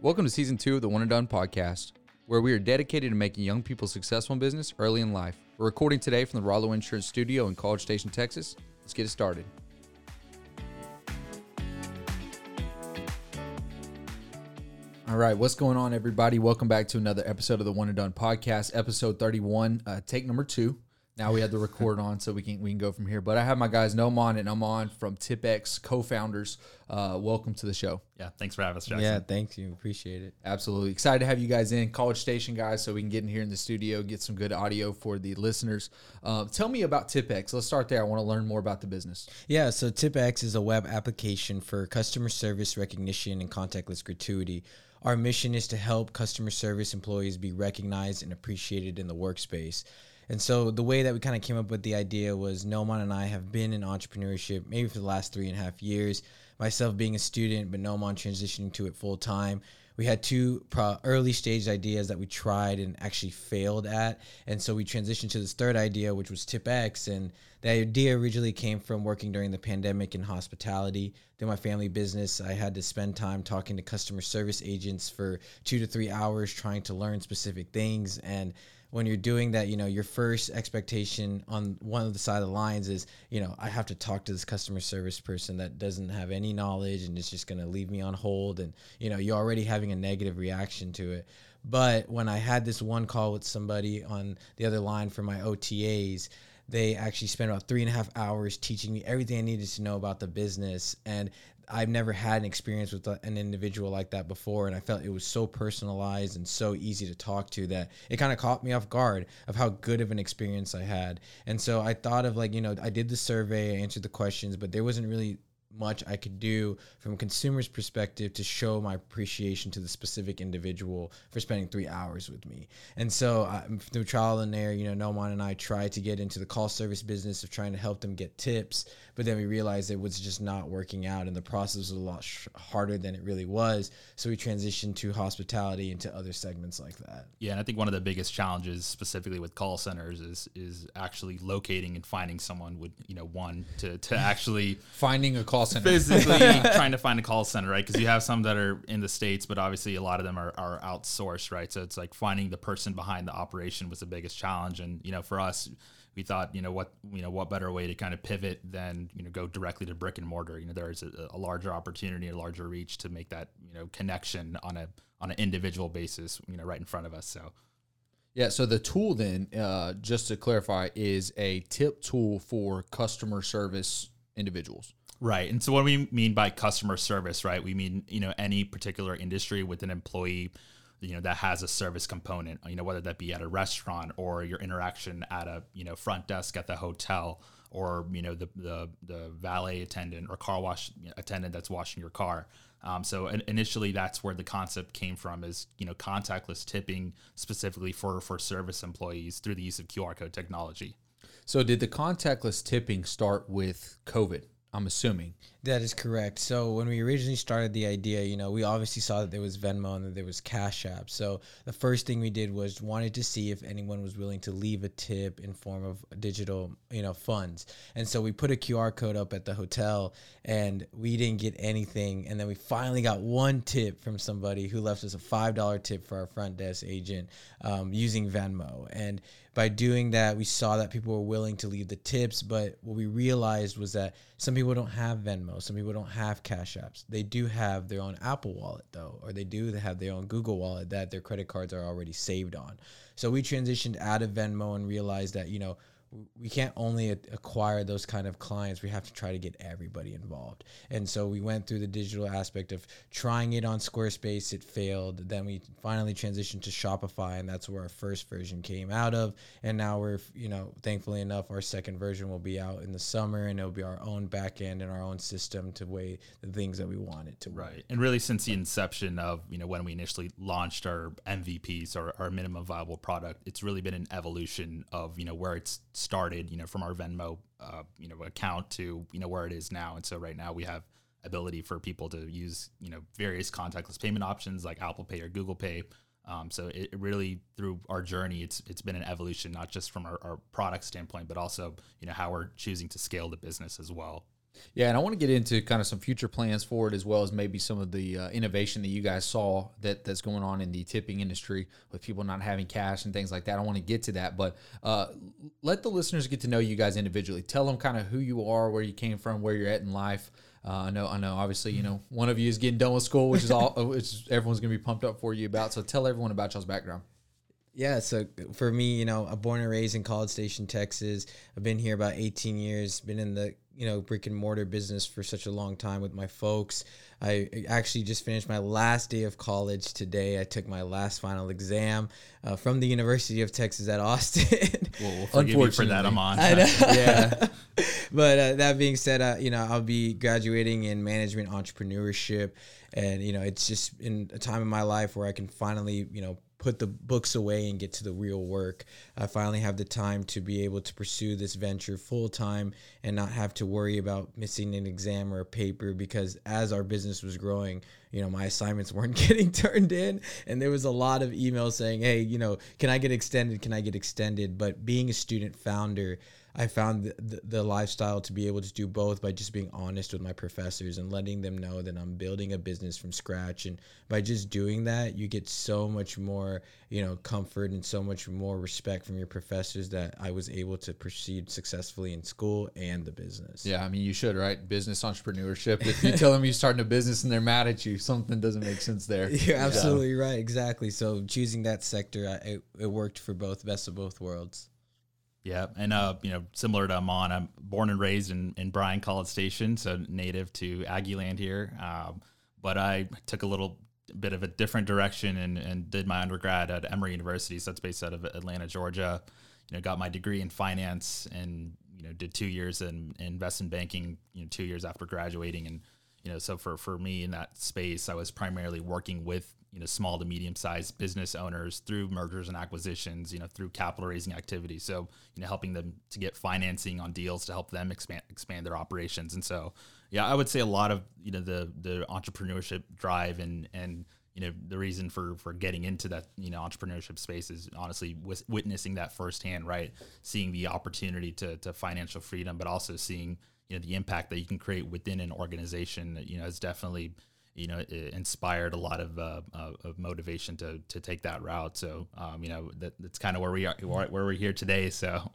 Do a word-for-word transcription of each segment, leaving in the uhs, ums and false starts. Welcome to Season two of the One and Done podcast, where we are dedicated to making young people successful in business early in life. We're recording today from the Rollo Insurance Studio in College Station, Texas. Let's get it started. All right, what's going on, everybody? Welcome back to another episode of the One and Done podcast, episode thirty-one, uh, take number two. Now we have the record on so we can we can go from here. But I have my guys Noam and Amon from TipX, co-founders. Uh, welcome to the show. Yeah, thanks for having us, Jackson. Yeah, thank you. Appreciate it. Absolutely. Excited to have you guys in. College Station guys, so we can get in here in the studio, get some good audio for the listeners. Uh, tell me about TipX. Let's start there. I want to learn more about the business. Yeah, so TipX is a web application for customer service recognition and contactless gratuity. Our mission is to help customer service employees be recognized and appreciated in the workspace. And so the way that we kind of came up with the idea was Noam and I have been in entrepreneurship maybe for the last three and a half years, myself being a student, but Noam transitioning to it full time. We had two pro- early stage ideas that we tried and actually failed at. And so we transitioned to this third idea, which was TipX. And the idea originally came from working during the pandemic in hospitality. Through my family business, I had to spend time talking to customer service agents for two to three hours trying to learn specific things. And when you're doing that, you know, your first expectation on one of the side of the lines is, you know, I have to talk to this customer service person that doesn't have any knowledge and is just going to leave me on hold. And, you know, you're already having a negative reaction to it. But when I had this one call with somebody on the other line for my O T As, they actually spent about three and a half hours teaching me everything I needed to know about the business. And I've never had an experience with an individual like that before, and I felt it was so personalized and so easy to talk to that it kind of caught me off guard of how good of an experience I had. And so I thought of like, you know, I did the survey, I answered the questions, but there wasn't really much I could do from a consumer's perspective to show my appreciation to the specific individual for spending three hours with me. And so I, through trial and error, you know, Noam and I tried to get into the call service business of trying to help them get tips, but then we realized it was just not working out and the process was a lot sh- harder than it really was. So we transitioned to hospitality and to other segments like that. Yeah, and I think one of the biggest challenges specifically with call centers is is actually locating and finding someone would, you know, one to, to actually finding a call center. Physically trying to find a call center, right? Because you have some that are in the States, but obviously a lot of them are, are outsourced, right? So it's like finding the person behind the operation was the biggest challenge. And, you know, for us, we thought, you know, what, you know, what better way to kind of pivot than, you know, go directly to brick and mortar. You know, there's a, a larger opportunity, a larger reach to make that, you know, connection on a, on an individual basis, you know, right in front of us. So. Yeah, so the tool then, uh, just to clarify, is a tip tool for customer service individuals. Right. And so what we mean by customer service, right, we mean, you know, any particular industry with an employee, you know, that has a service component, you know, whether that be at a restaurant or your interaction at a, you know, front desk at the hotel or, you know, the the, the valet attendant or car wash attendant that's washing your car. Um, so initially, that's where the concept came from is, you know, contactless tipping specifically for, for service employees through the use of Q R code technology. So did the contactless tipping start with COVID? I'm assuming. That is correct. So when we originally started the idea, you know, we obviously saw that there was Venmo and that there was Cash App. So the first thing we did was wanted to see if anyone was willing to leave a tip in form of digital, you know, funds. And so we put a Q R code up at the hotel and we didn't get anything. And then we finally got one tip from somebody who left us a five dollar tip for our front desk agent um, using Venmo. And by doing that, we saw that people were willing to leave the tips. But what we realized was that some people don't have Venmo. Some people don't have Cash Apps. They do have their own Apple Wallet, though, or they do have their own Google Wallet that their credit cards are already saved on. So we transitioned out of Venmo and realized that, you know, we can't only acquire those kind of clients. We have to try to get everybody involved. And so we went through the digital aspect of trying it on Squarespace. It failed. Then we finally transitioned to Shopify, and that's where our first version came out of. And now we're, you know, thankfully enough, our second version will be out in the summer, and it'll be our own back end and our own system to weigh the things that we want it to. Right. Weigh. And really since the inception of, you know, when we initially launched our M V Ps or our minimum viable product, it's really been an evolution of, you know, where it's started, you know, from our Venmo, uh, you know, account to, you know, where it is now. And so right now we have ability for people to use, you know, various contactless payment options like Apple Pay or Google Pay. Um, so it really through our journey, it's it's been an evolution, not just from our, our product standpoint, but also, you know, how we're choosing to scale the business as well. Yeah, and I want to get into kind of some future plans for it, as well as maybe some of the uh, innovation that you guys saw that, that's going on in the tipping industry with people not having cash and things like that. I want to get to that, but uh, let the listeners get to know you guys individually. Tell them kind of who you are, where you came from, where you're at in life. Uh, I know, I know. Obviously, you know, one of you is getting done with school, which is all, which everyone's going to be pumped up for you about. So tell everyone about y'all's background. Yeah, so for me, you know, I'm born and raised in College Station, Texas. I've been here about eighteen years, been in the, you know, brick and mortar business for such a long time with my folks. I actually just finished my last day of college today. I took my last final exam uh, from the University of Texas at Austin. Well, we'll forgive you for that, Amon. I know. Yeah. But uh, that being said, uh, you know, I'll be graduating in management entrepreneurship. And, you know, it's just in a time in my life where I can finally, you know, put the books away and get to the real work. I finally have the time to be able to pursue this venture full time and not have to worry about missing an exam or a paper, because as our business was growing, you know, my assignments weren't getting turned in, and there was a lot of emails saying, hey, you know, can I get extended? Can I get extended? But being a student founder, I found the, the, the lifestyle to be able to do both by just being honest with my professors and letting them know that I'm building a business from scratch. And by just doing that, you get so much more, you know, comfort and so much more respect from your professors that I was able to proceed successfully in school and the business. Yeah, I mean, you should, right? Business entrepreneurship. If you tell them you're starting a business and they're mad at you, something doesn't make sense there. You're absolutely so. Right. Exactly. So choosing that sector, I, it, it worked for both, best of both worlds. Yeah, and uh, you know, similar to Amon, I'm born and raised in, in Bryan College Station, so native to Aggieland here. Um, but I took a little bit of a different direction and, and did my undergrad at Emory University, so that's based out of Atlanta, Georgia. You know, got my degree in finance, and you know, did two years in, in investment banking. You know, two years after graduating, and you know, so for, for me in that space, I was primarily working with, you know, small to medium sized business owners through mergers and acquisitions, you know, through capital raising activity. So, you know, helping them to get financing on deals to help them expand, expand their operations. And so, yeah, I would say a lot of, you know, the, the entrepreneurship drive and, and, you know, the reason for, for getting into that, you know, entrepreneurship space is honestly w- witnessing that firsthand, right. Seeing the opportunity to, to financial freedom, but also seeing, you know, the impact that you can create within an organization, you know, has definitely, you know, it inspired a lot of, uh, of motivation to, to take that route. So, um, you know, that, that's kind of where we are, where we're here today. So,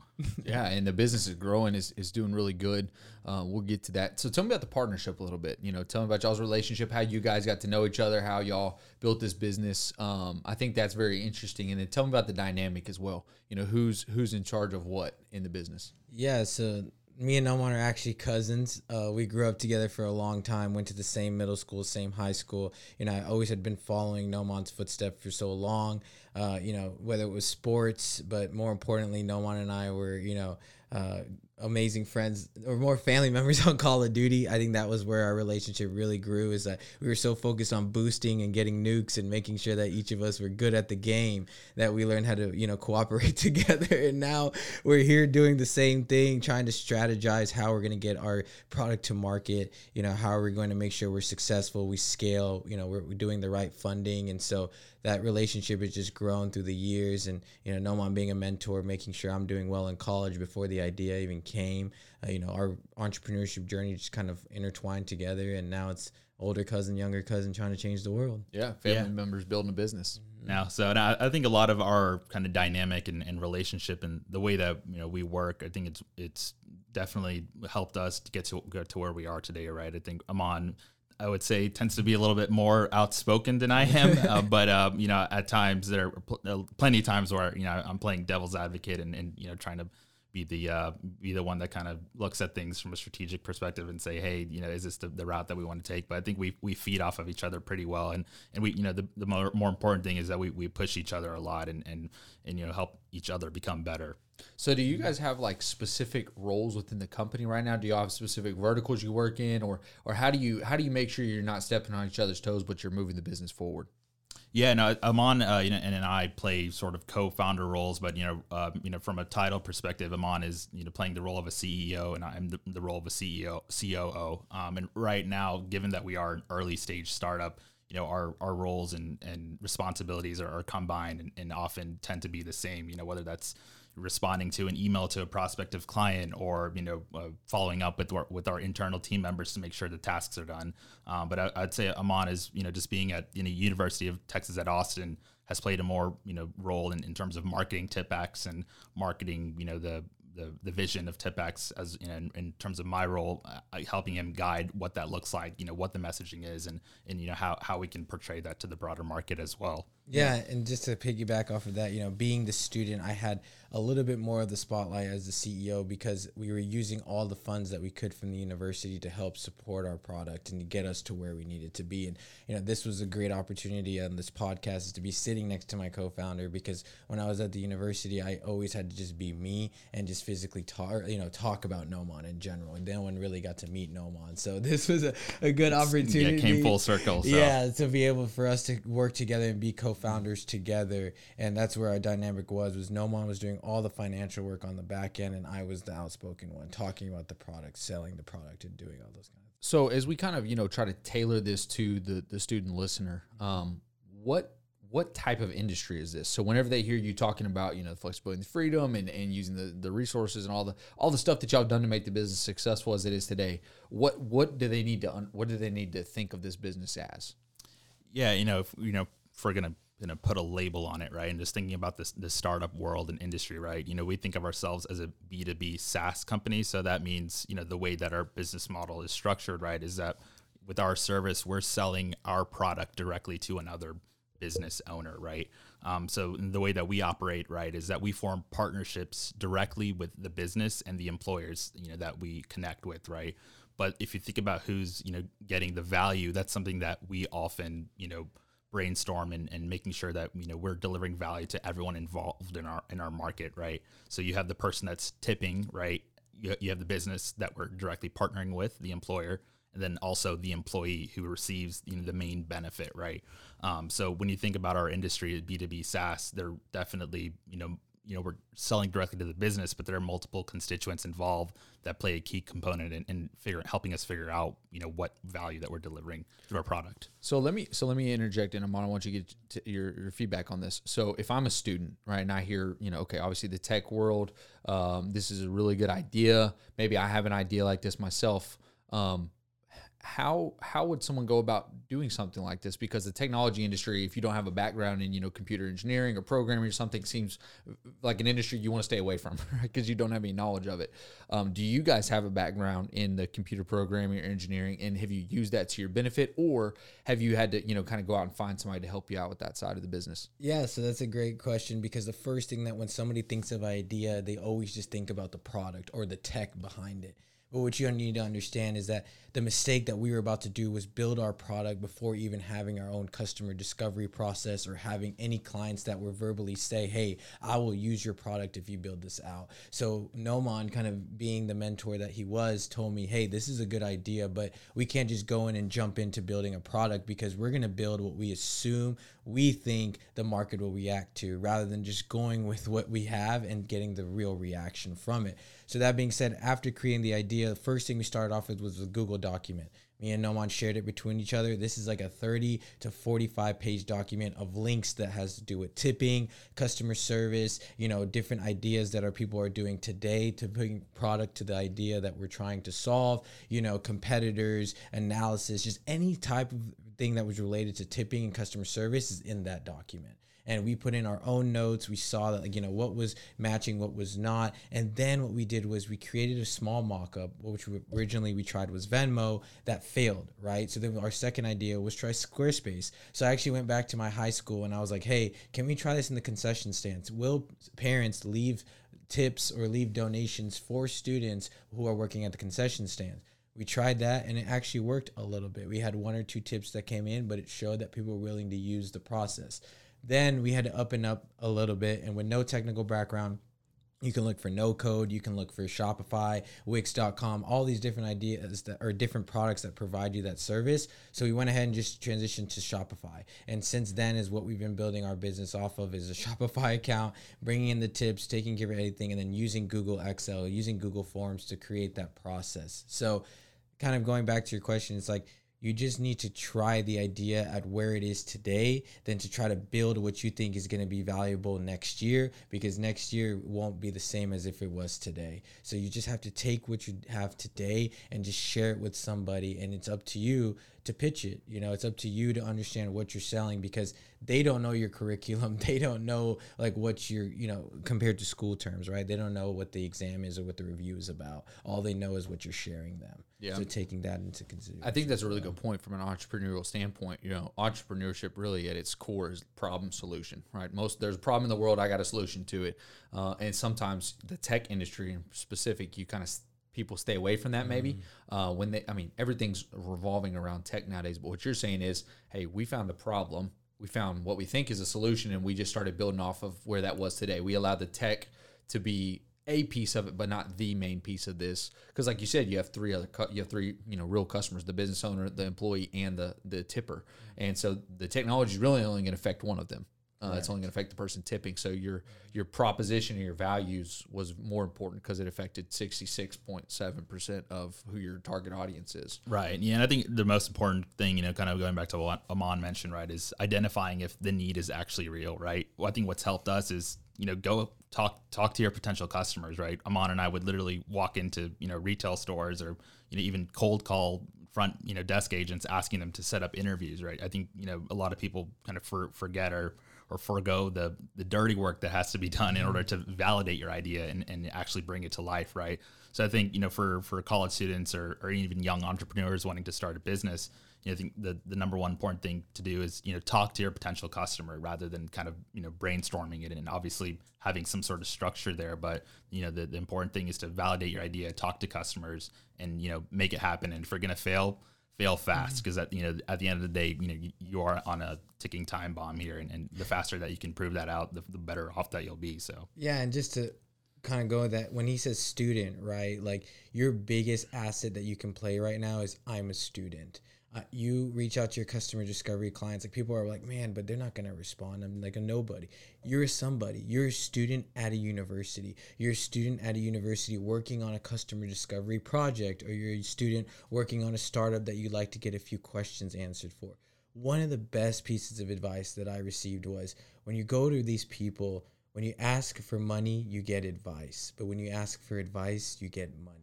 yeah. And the business is growing, is, is doing really good. Uh, we'll get to that. So tell me about the partnership a little bit, you know, tell me about y'all's relationship, how you guys got to know each other, how y'all built this business. Um, I think that's very interesting. And then tell me about the dynamic as well. You know, who's, who's in charge of what in the business? Yeah. So, me and Noam are actually cousins. Uh, we grew up together for a long time, went to the same middle school, same high school. You know, I always had been following Noam's footsteps for so long, uh, you know, whether it was sports, but more importantly, Noam and I were, you know, uh, amazing friends, or more family members on Call of Duty. I think that was where our relationship really grew, is that we were so focused on boosting and getting nukes and making sure that each of us were good at the game that we learned how to, you know, cooperate together. And now we're here doing the same thing, trying to strategize how we're going to get our product to market, you know, how are we going to make sure we're successful, we scale, you know, we're, we're doing the right funding. And so that relationship has just grown through the years. And, you know, Noam being a mentor, making sure I'm doing well in college before the idea even came. Uh, you know, our entrepreneurship journey just kind of intertwined together. And now it's older cousin, younger cousin trying to change the world. Yeah. Family yeah. members building a business. Now, so and I, I think a lot of our kind of dynamic and, and relationship and the way that, you know, we work, I think it's it's definitely helped us to get to, get to where we are today, right? I think Amon, I would say, tends to be a little bit more outspoken than I am. uh, but, um, you know, at times there are pl- plenty of times where, you know, I'm playing devil's advocate and, and you know, trying to be the uh, be the one that kind of looks at things from a strategic perspective and say, hey, you know, is this the, the route that we want to take? But I think we we feed off of each other pretty well, and and we, you know, the, the more, more important thing is that we, we push each other a lot and and and you know, help each other become better. So do you guys have like specific roles within the company right now? Do you have specific verticals you work in, or or how do you how do you make sure you're not stepping on each other's toes, but you're moving the business forward? Yeah, no, Amon uh, you know, and, and I play sort of co-founder roles, but you know, uh, you know, from a title perspective, Amon is, you know, playing the role of a C E O, and I'm the, the role of a C E O, C O O. Um, and right now, given that we are an early stage startup, you know, our our roles and, and responsibilities are, are combined and, and often tend to be the same. You know, whether that's responding to an email to a prospective client, or, you know, uh, following up with our, with our internal team members to make sure the tasks are done. Um, but I, I'd say Amon is, you know, just being at, you know, University of Texas at Austin has played a more, you know, role in, in terms of marketing TipX and marketing, you know, the, the, the vision of TipX as, you know, in, in terms of my role, uh, helping him guide what that looks like, you know, what the messaging is, and, and, you know, how, how we can portray that to the broader market as well. Yeah, and just to piggyback off of that, you know, being the student, I had a little bit more of the spotlight as the C E O because we were using all the funds that we could from the university to help support our product and to get us to where we needed to be. And, you know, this was a great opportunity on this podcast is to be sitting next to my co-founder, because when I was at the university, I always had to just be me and just physically talk, you know, talk about Noam in general. And no one really got to meet Noam. So this was a, a good opportunity. Yeah, it came full circle. So. Yeah, to be able for us to work together and be co founders together, and that's where our dynamic was was Noam was doing all the financial work on the back end, and I was the outspoken one talking about the product, selling the product, and doing all those kind of things. So as we kind of, you know, try to tailor this to the the student listener, um what what type of industry is this? So whenever they hear you talking about, you know, the flexibility and the freedom and and using the the resources and all the all the stuff that y'all have done to make the business successful as it is today, what what do they need to un- what do they need to think of this business as? Yeah, you know, if, you know, if we're gonna you know, put a label on it, right? And just thinking about this, this startup world and industry, right? You know, we think of ourselves as a B two B SaaS company. So that means, you know, the way that our business model is structured, right, is that with our service, we're selling our product directly to another business owner, right? Um, so the way that we operate, right, is that we form partnerships directly with the business and the employers, you know, that we connect with, right? But if you think about who's, you know, getting the value, that's something that we often, you know, brainstorm and, and making sure that, you know, we're delivering value to everyone involved in our in our market, right? So you have the person that's tipping, right? You, you have the business that we're directly partnering with, the employer, and then also the employee who receives, you know, the main benefit, right? Um, so when you think about our industry, B two B SaaS, they're definitely, you know, you know, we're selling directly to the business, but there are multiple constituents involved that play a key component in, in figure, helping us figure out, you know, what value that we're delivering through our product. So let me, so let me interject, and Amon, I want you to get to your, your feedback on this. So if I'm a student, right, and I hear, you know, okay, obviously the tech world, um, this is a really good idea. Maybe I have an idea like this myself. Um, how, how would someone go about doing something like this? Because the technology industry, if you don't have a background in, you know, computer engineering or programming or something, seems like an industry you want to stay away from, right? Because you don't have any knowledge of it. Um, do you guys have a background in the computer programming or engineering? And have you used that to your benefit, or have you had to, you know, kind of go out and find somebody to help you out with that side of the business? Yeah. So that's a great question, because the first thing that when somebody thinks of idea, they always just think about the product or the tech behind it. But what you need to understand is that the mistake that we were about to do was build our product before even having our own customer discovery process or having any clients that were verbally say, hey, I will use your product if you build this out. So Noam, kind of being the mentor that he was, told me, hey, this is a good idea, but we can't just go in and jump into building a product, because we're going to build what we assume we think the market will react to, rather than just going with what we have and getting the real reaction from it. So that being said, after creating the idea, the first thing we started off with was a Google document. Me and Noam shared it between each other. This is like a thirty to forty-five page document of links that has to do with tipping, customer service, you know, different ideas that our people are doing today to bring product to the idea that we're trying to solve, you know, competitors, analysis, just any type of thing that was related to tipping and customer service is in that document. And we put in our own notes. We saw that, like, you know, what was matching, what was not. And then what we did was we created a small mock-up, which originally we tried was Venmo. That failed, right? So then our second idea was try Squarespace. So I actually went back to my high school and I was like, hey, can we try this in the concession stands? Will parents leave tips or leave donations for students who are working at the concession stands? We tried that, and it actually worked a little bit. We had one or two tips that came in, but it showed that people were willing to use the process. Then we had to up and up a little bit, and with no technical background, you can look for no code, you can look for Shopify, Wix dot com, all these different ideas that are different products that provide you that service. So we went ahead and just transitioned to Shopify. And since then is what we've been building our business off of, is a Shopify account, bringing in the tips, taking care of anything, and then using Google Excel, using Google Forms to create that process. So kind of going back to your question, it's like, You just need to try the idea at where it is today than to try to build what you think is going to be valuable next year, because next year won't be the same as if it was today. So you just have to take what you have today and just share it with somebody. And it's up to you to pitch it. You know, it's up to you to understand what you're selling, because they don't know your curriculum. They don't know like what you're, you know, compared to school terms, right? They don't know what the exam is or what the review is about. All they know is what you're sharing them. Yeah. So taking that into consideration. I think that's a really good point from an entrepreneurial standpoint. You know, entrepreneurship really at its core is problem solution, right? Most there's a problem in the world, I got a solution to it. Uh, and sometimes the tech industry in specific, you kind of st- people stay away from that maybe. Mm. Uh, when they, I mean, everything's revolving around tech nowadays. But what you're saying is, hey, we found the problem, we found what we think is a solution, and we just started building off of where that was today. We allowed the tech to be a piece of it, but not the main piece of this. Because, like you said, you have three other, cu- you have three, you know, real customers: the business owner, the employee, and the the tipper. And so the technology is really only going to affect one of them. Uh, right. It's only going to affect the person tipping. So your your proposition and your values was more important because it affected sixty six point seven percent of who your target audience is. Right. Yeah, and I think the most important thing, you know, kind of going back to what Amon mentioned, right, is identifying if the need is actually real. Right. Well, I think what's helped us is, you know, go talk talk to your potential customers, right? Amon and I would literally walk into, you know, retail stores or, you know, even cold call front, you know, desk agents, asking them to set up interviews, right? I think, you know, a lot of people kind of for, forget or or forego the the dirty work that has to be done in order to validate your idea and, and actually bring it to life, right? So I think, you know, for, for college students or, or even young entrepreneurs wanting to start a business, you know, I think the, the number one important thing to do is, you know, talk to your potential customer rather than kind of, you know, brainstorming it, and obviously having some sort of structure there. But, you know, the, the important thing is to validate your idea, talk to customers, and, you know, make it happen. And if we're going to fail, fail fast, because, mm-hmm. you know, at the end of the day, you know, you, you are on a ticking time bomb here. And, and the faster that you can prove that out, the, the better off that you'll be. So, yeah. And just to kind of go with that, when he says student, right, like your biggest asset that you can play right now is I'm a student. Uh, you reach out to your customer discovery clients. Like people are like, man, but they're not going to respond. I'm like a nobody. You're a somebody. You're a student at a university. You're a student at a university working on a customer discovery project, or you're a student working on a startup that you'd like to get a few questions answered for. One of the best pieces of advice that I received was, when you go to these people, when you ask for money, you get advice. But when you ask for advice, you get money.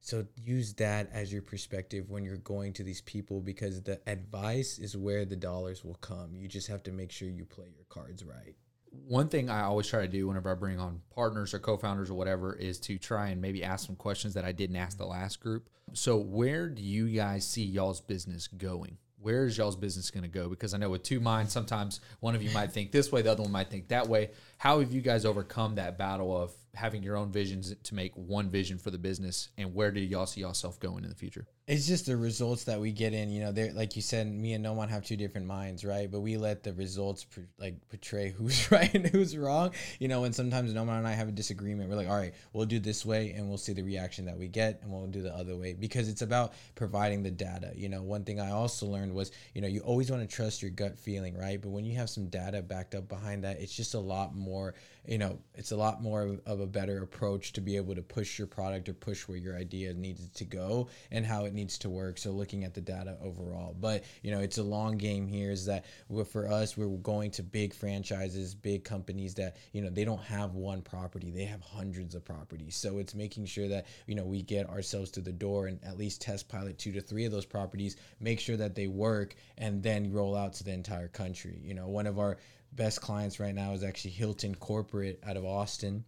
So use that as your perspective when you're going to these people, because the advice is where the dollars will come. You just have to make sure you play your cards right. One thing I always try to do whenever I bring on partners or co-founders or whatever is to try and maybe ask some questions that I didn't ask the last group. So where do you guys see y'all's business going? Where is y'all's business going to go? Because I know with two minds, sometimes one of you might think this way, the other one might think that way. How have you guys overcome that battle of having your own visions to make one vision for the business? And where do y'all see yourself going in the future? It's just the results that we get in. You know, they're, like you said, me and Noam have two different minds, right? But we let the results pre- like portray who's right and who's wrong. You know, and sometimes Noam and I have a disagreement. We're like, all right, we'll do this way and we'll see the reaction that we get, and we'll do the other way, because it's about providing the data. You know, one thing I also learned was, you know, you always want to trust your gut feeling, right? But when you have some data backed up behind that, it's just a lot more, you know, it's a lot more of a better approach to be able to push your product or push where your idea needs to go and how it needs to work. So looking at the data overall, but you know, it's a long game here. Is that for us, we're going to big franchises, big companies that, you know, they don't have one property, they have hundreds of properties. So it's making sure that, you know, we get ourselves to the door and at least test pilot two to three of those properties, make sure that they work, and then roll out to the entire country. You know, one of our best clients right now is actually Hilton Corporate out of Austin.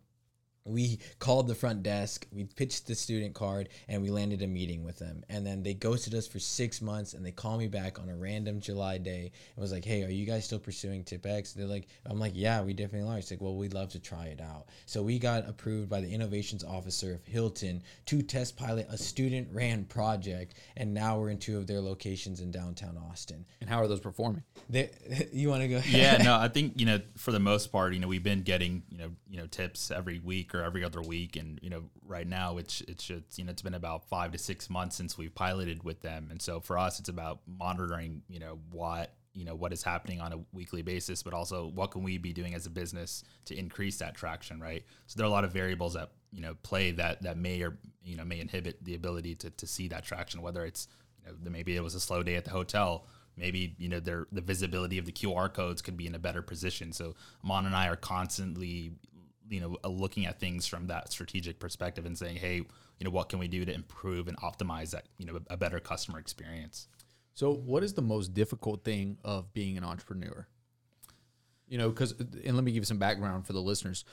We called the front desk, we pitched the student card, and we landed a meeting with them. And then they ghosted us for six months, and they called me back on a random July day and was like, hey, are you guys still pursuing TipX? They're like, I'm like, yeah, we definitely are. It's like, well, we'd love to try it out. So we got approved by the innovations officer of Hilton to test pilot a student ran project. And now we're in two of their locations in downtown Austin. And how are those performing? They, you want to go? Yeah, no, I think, you know, for the most part, you know, we've been getting, you know, you know, tips every week or every other week. And, you know, right now it's, it's, it's, you know, it's been about five to six months since we've piloted with them. And so for us, it's about monitoring, you know, what, you know, what is happening on a weekly basis, but also what can we be doing as a business to increase that traction, right? So there are a lot of variables that, you know, play that, that may, or, you know, may inhibit the ability to, to see that traction, whether it's you know, maybe it was a slow day at the hotel. Maybe, you know, their the visibility of the Q R codes could be in a better position. So Amon and I are constantly, you know, looking at things from that strategic perspective and saying, hey, you know, what can we do to improve and optimize that, you know, a better customer experience? So what is the most difficult thing of being an entrepreneur? You know, because, and let me give you some background for the listeners.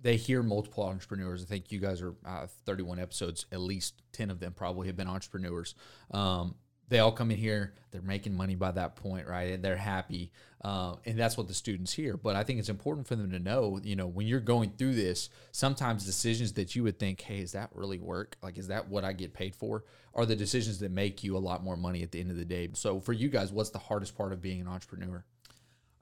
They hear multiple entrepreneurs. I think you guys are uh, thirty-one episodes, at least ten of them probably have been entrepreneurs. Um, They all come in here, they're making money by that point, right? And they're happy. Uh, and that's what the students hear. But I think it's important for them to know, you know, when you're going through this, sometimes decisions that you would think, hey, is that really work? Like, is that what I get paid for? Are the decisions that make you a lot more money at the end of the day. So for you guys, what's the hardest part of being an entrepreneur?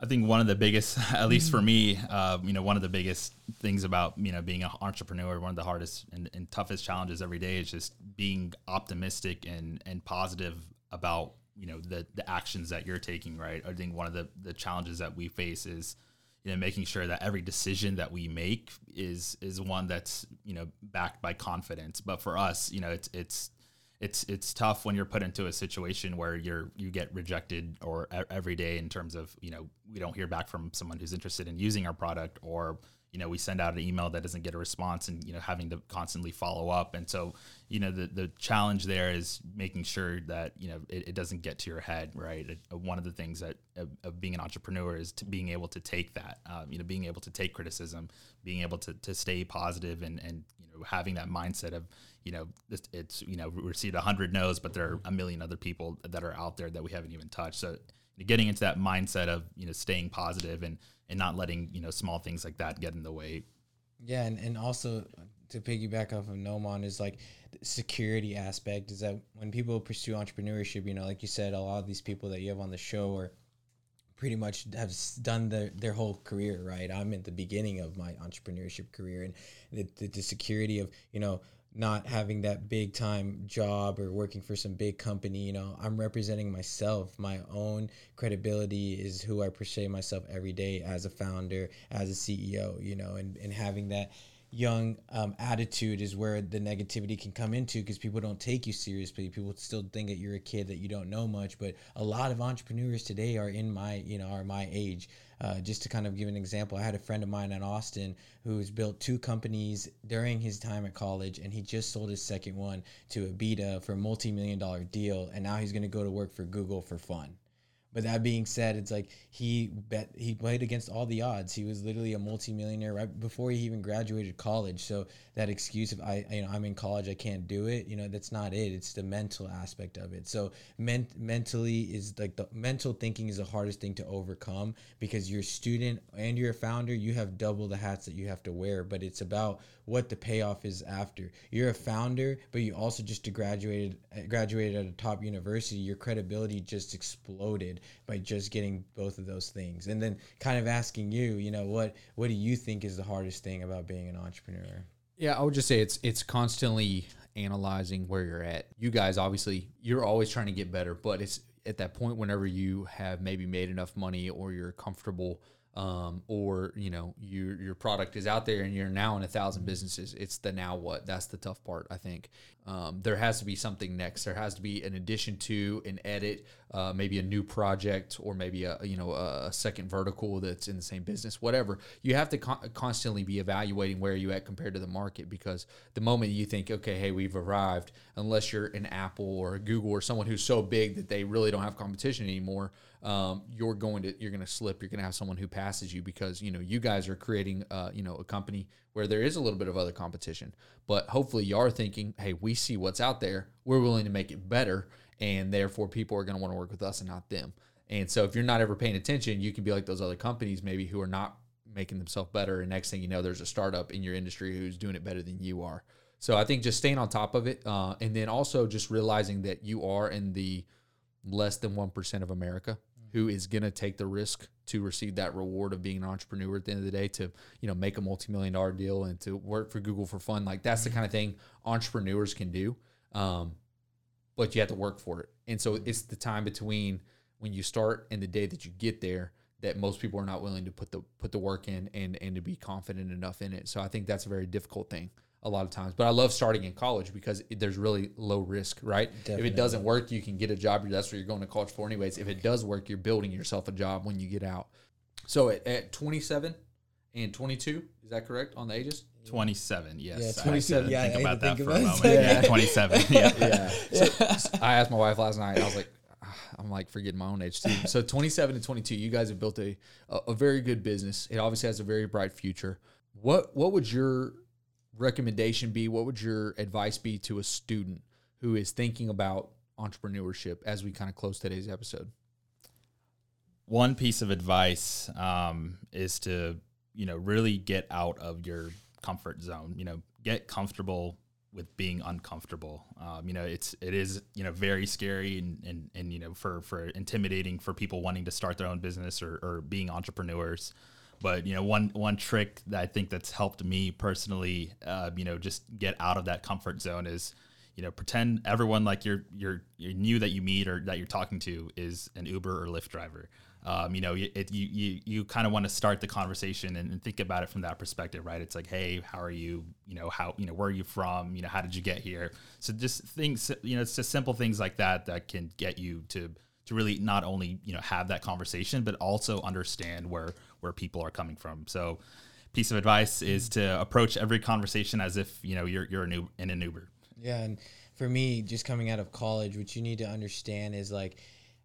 I think one of the biggest, at least for me, uh, you know, one of the biggest things about, you know, being an entrepreneur, one of the hardest and, and toughest challenges every day is just being optimistic and, and positive about, you know, the, the actions that you're taking, right? I think one of the, the challenges that we face is, you know, making sure that every decision that we make is, is one that's, you know, backed by confidence. But for us, you know, it's, it's, it's, it's tough when you're put into a situation where you're, you get rejected or every day in terms of, you know, we don't hear back from someone who's interested in using our product, or, you know, we send out an email that doesn't get a response, and, you know, having to constantly follow up. And so, you know, the, the challenge there is making sure that, you know, it, it doesn't get to your head, right? It, one of the things that of, of being an entrepreneur is to being able to take that, um, you know, being able to take criticism, being able to, to stay positive and, and, you know, having that mindset of, you know, it's, it's you know, we received a hundred no's, but there are a million other people that are out there that we haven't even touched. So getting into that mindset of, you know, staying positive and, and not letting, you know, small things like that get in the way. Yeah, and, and also to piggyback off of Noam is like the security aspect is that when people pursue entrepreneurship, you know, like you said, a lot of these people that you have on the show are pretty much have done their, their whole career, right? I'm at the beginning of my entrepreneurship career, and the, the, the security of, you know, not having that big time job or working for some big company. You know, I'm representing myself. My own credibility is who I portray myself every day as a founder, as a C E O, you know, and, and having that young um, attitude is where the negativity can come into, because people don't take you seriously. People still think that you're a kid, that you don't know much. But a lot of entrepreneurs today are in my, you know, are my age. Uh, just to kind of give an example, I had a friend of mine in Austin who's built two companies during his time at college, and he just sold his second one to Ibiza for a multi-million dollar deal, and now he's going to go to work for Google for fun. But that being said, it's like he bet he played against all the odds. He was literally a multimillionaire right before he even graduated college. So that excuse of I, you know, I'm in college, I can't do it. You know, that's not it. It's the mental aspect of it. So men- mentally is like the mental thinking is the hardest thing to overcome, because you're a student and you're a founder. You have double the hats that you have to wear. But it's about what the payoff is after. You're a founder, but you also just graduated graduated at a top university. Your credibility just exploded by just getting both of those things. And then kind of asking you, you know, what what do you think is the hardest thing about being an entrepreneur? Yeah, I would just say it's it's constantly analyzing where you're at. You guys, obviously, you're always trying to get better, but it's at that point whenever you have maybe made enough money, or you're comfortable, um, or, you know, your your product is out there and you're now in a thousand businesses. It's the now what. That's the tough part, I think. Um, there has to be something next. There has to be an addition to, an edit, uh, maybe a new project, or maybe a, you know, a second vertical that's in the same business, whatever. You have to con- constantly be evaluating where you're at compared to the market, because the moment you think, okay, hey, we've arrived, unless you're an Apple or a Google or someone who's so big that they really don't have competition anymore, um, you're going to you're going to slip. You're going to have someone who passes you, because, you know, you guys are creating, uh, you know, a company where there is a little bit of other competition. But hopefully you are thinking, hey, we see what's out there. We're willing to make it better, and therefore people are going to want to work with us and not them. And so if you're not ever paying attention, you can be like those other companies maybe who are not making themselves better, and next thing you know, there's a startup in your industry who's doing it better than you are. So I think just staying on top of it, uh, and then also just realizing that you are in the less than one percent of America who is going to take the risk to receive that reward of being an entrepreneur at the end of the day, to, you know, make a multi-million dollar deal and to work for Google for fun. Like, that's the kind of thing entrepreneurs can do, um, but you have to work for it. And so it's the time between when you start and the day that you get there that most people are not willing to put the put the work in and and to be confident enough in it. So I think that's a very difficult thing. a lot of times. But I love starting in college because it, there's really low risk, right? Definitely. If it doesn't work, you can get a job. That's what you're going to college for anyways. If it does work, you're building yourself a job when you get out. So at, at twenty-seven and twenty-two, is that correct on the ages? twenty-seven, yes. Yeah, twenty-seven. I had to think yeah, about that think for about a moment. Yeah. Yeah. twenty-seven, yeah. yeah. So, so I asked my wife last night, I was like, I'm like forgetting my own age too. So twenty-seven and twenty-two, you guys have built a, a, a very good business. It obviously has a very bright future. What what would your recommendation be? What would your advice be to a student who is thinking about entrepreneurship as we kind of close today's episode? One piece of advice um, is to, you know, really get out of your comfort zone, you know, get comfortable with being uncomfortable. Um, you know, it's, it is, you know, very scary and, and, and, you know, for, for intimidating for people wanting to start their own business or, or being entrepreneurs. But, you know, one, one trick that I think that's helped me personally, uh, you know, just get out of that comfort zone is, you know, pretend everyone like you're, you're, you're new that you meet or that you're talking to is an Uber or Lyft driver. Um, you know, it, you, you, you kind of want to start the conversation and, and think about it from that perspective, right? It's like, hey, how are you, you know, how, you know, where are you from? You know, how did you get here? So just things, you know, it's just simple things like that, that can get you to, to really not only, you know, have that conversation, but also understand where, where people are coming from. So piece of advice is to approach every conversation as if, you know, you're, you're an Uber, in an Uber. Yeah. And for me, just coming out of college, what you need to understand is like,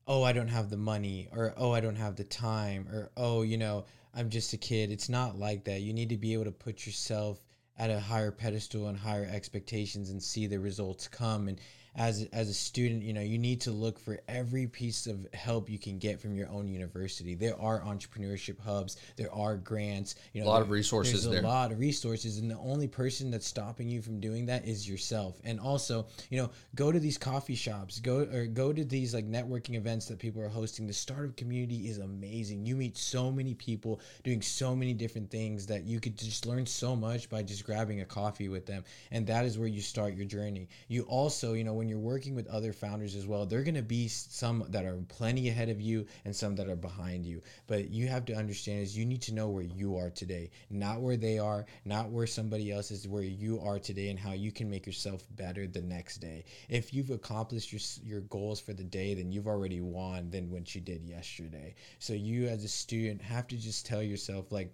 oh, I don't have the money, or, oh, I don't have the time, or, oh, you know, I'm just a kid. It's not like that. You need to be able to put yourself at a higher pedestal and higher expectations and see the results come. And as as a student, you know, you need to look for every piece of help you can get from your own university. There are entrepreneurship hubs. There are grants. You know, a lot there, of resources there's there. There's a lot of resources, and the only person that's stopping you from doing that is yourself. And also, you know, go to these coffee shops. Go or go to these, like, networking events that people are hosting. The startup community is amazing. You meet so many people doing so many different things that you could just learn so much by just grabbing a coffee with them, and that is where you start your journey. You also, you know, when you're working with other founders as well, there are going to be some that are plenty ahead of you and some that are behind you, but you have to understand is you need to know where you are today, not where they are, not where somebody else is, where you are today and how you can make yourself better the next day. If you've accomplished your your goals for the day, then you've already won than what you did yesterday. So you as a student have to just tell yourself, like,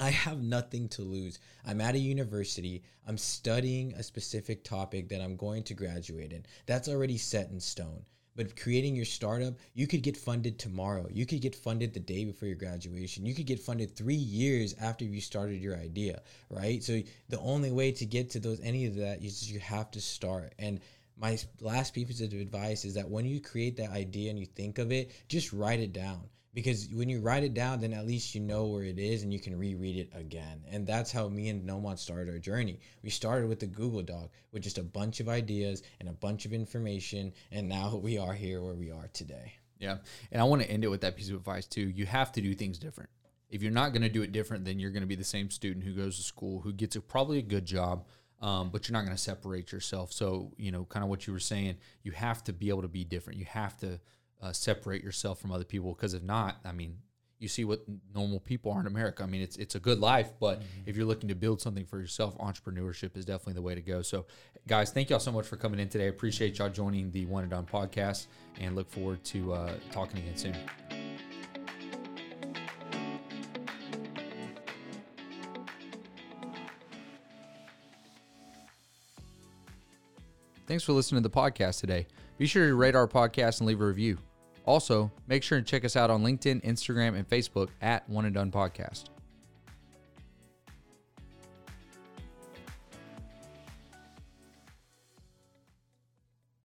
I have nothing to lose. I'm at a university. I'm studying a specific topic that I'm going to graduate in. That's already set in stone. But creating your startup, you could get funded tomorrow. You could get funded the day before your graduation. You could get funded three years after you started your idea, right? So the only way to get to those any of that is you have to start. And my last piece of advice is that when you create that idea and you think of it, just write it down. Because when you write it down, then at least you know where it is and you can reread it again. And that's how me and Noam started our journey. We started with the Google Doc with just a bunch of ideas and a bunch of information. And now we are here where we are today. Yeah. And I want to end it with that piece of advice too. You have to do things different. If you're not going to do it different, then you're going to be the same student who goes to school, who gets a, probably a good job, um, but you're not going to separate yourself. So, you know, kind of what you were saying, you have to be able to be different. You have to Uh, separate yourself from other people, because if not, I mean, you see what normal people are in America. I mean, it's it's a good life, but mm-hmm. if you're looking to build something for yourself, entrepreneurship is definitely the way to go. So, guys, thank y'all so much for coming in today. I appreciate y'all joining the One and Done podcast, and look forward to uh, talking again soon. Thanks for listening to the podcast today. Be sure to rate our podcast and leave a review. Also, make sure and check us out on LinkedIn, Instagram, and Facebook at One and Done Podcast.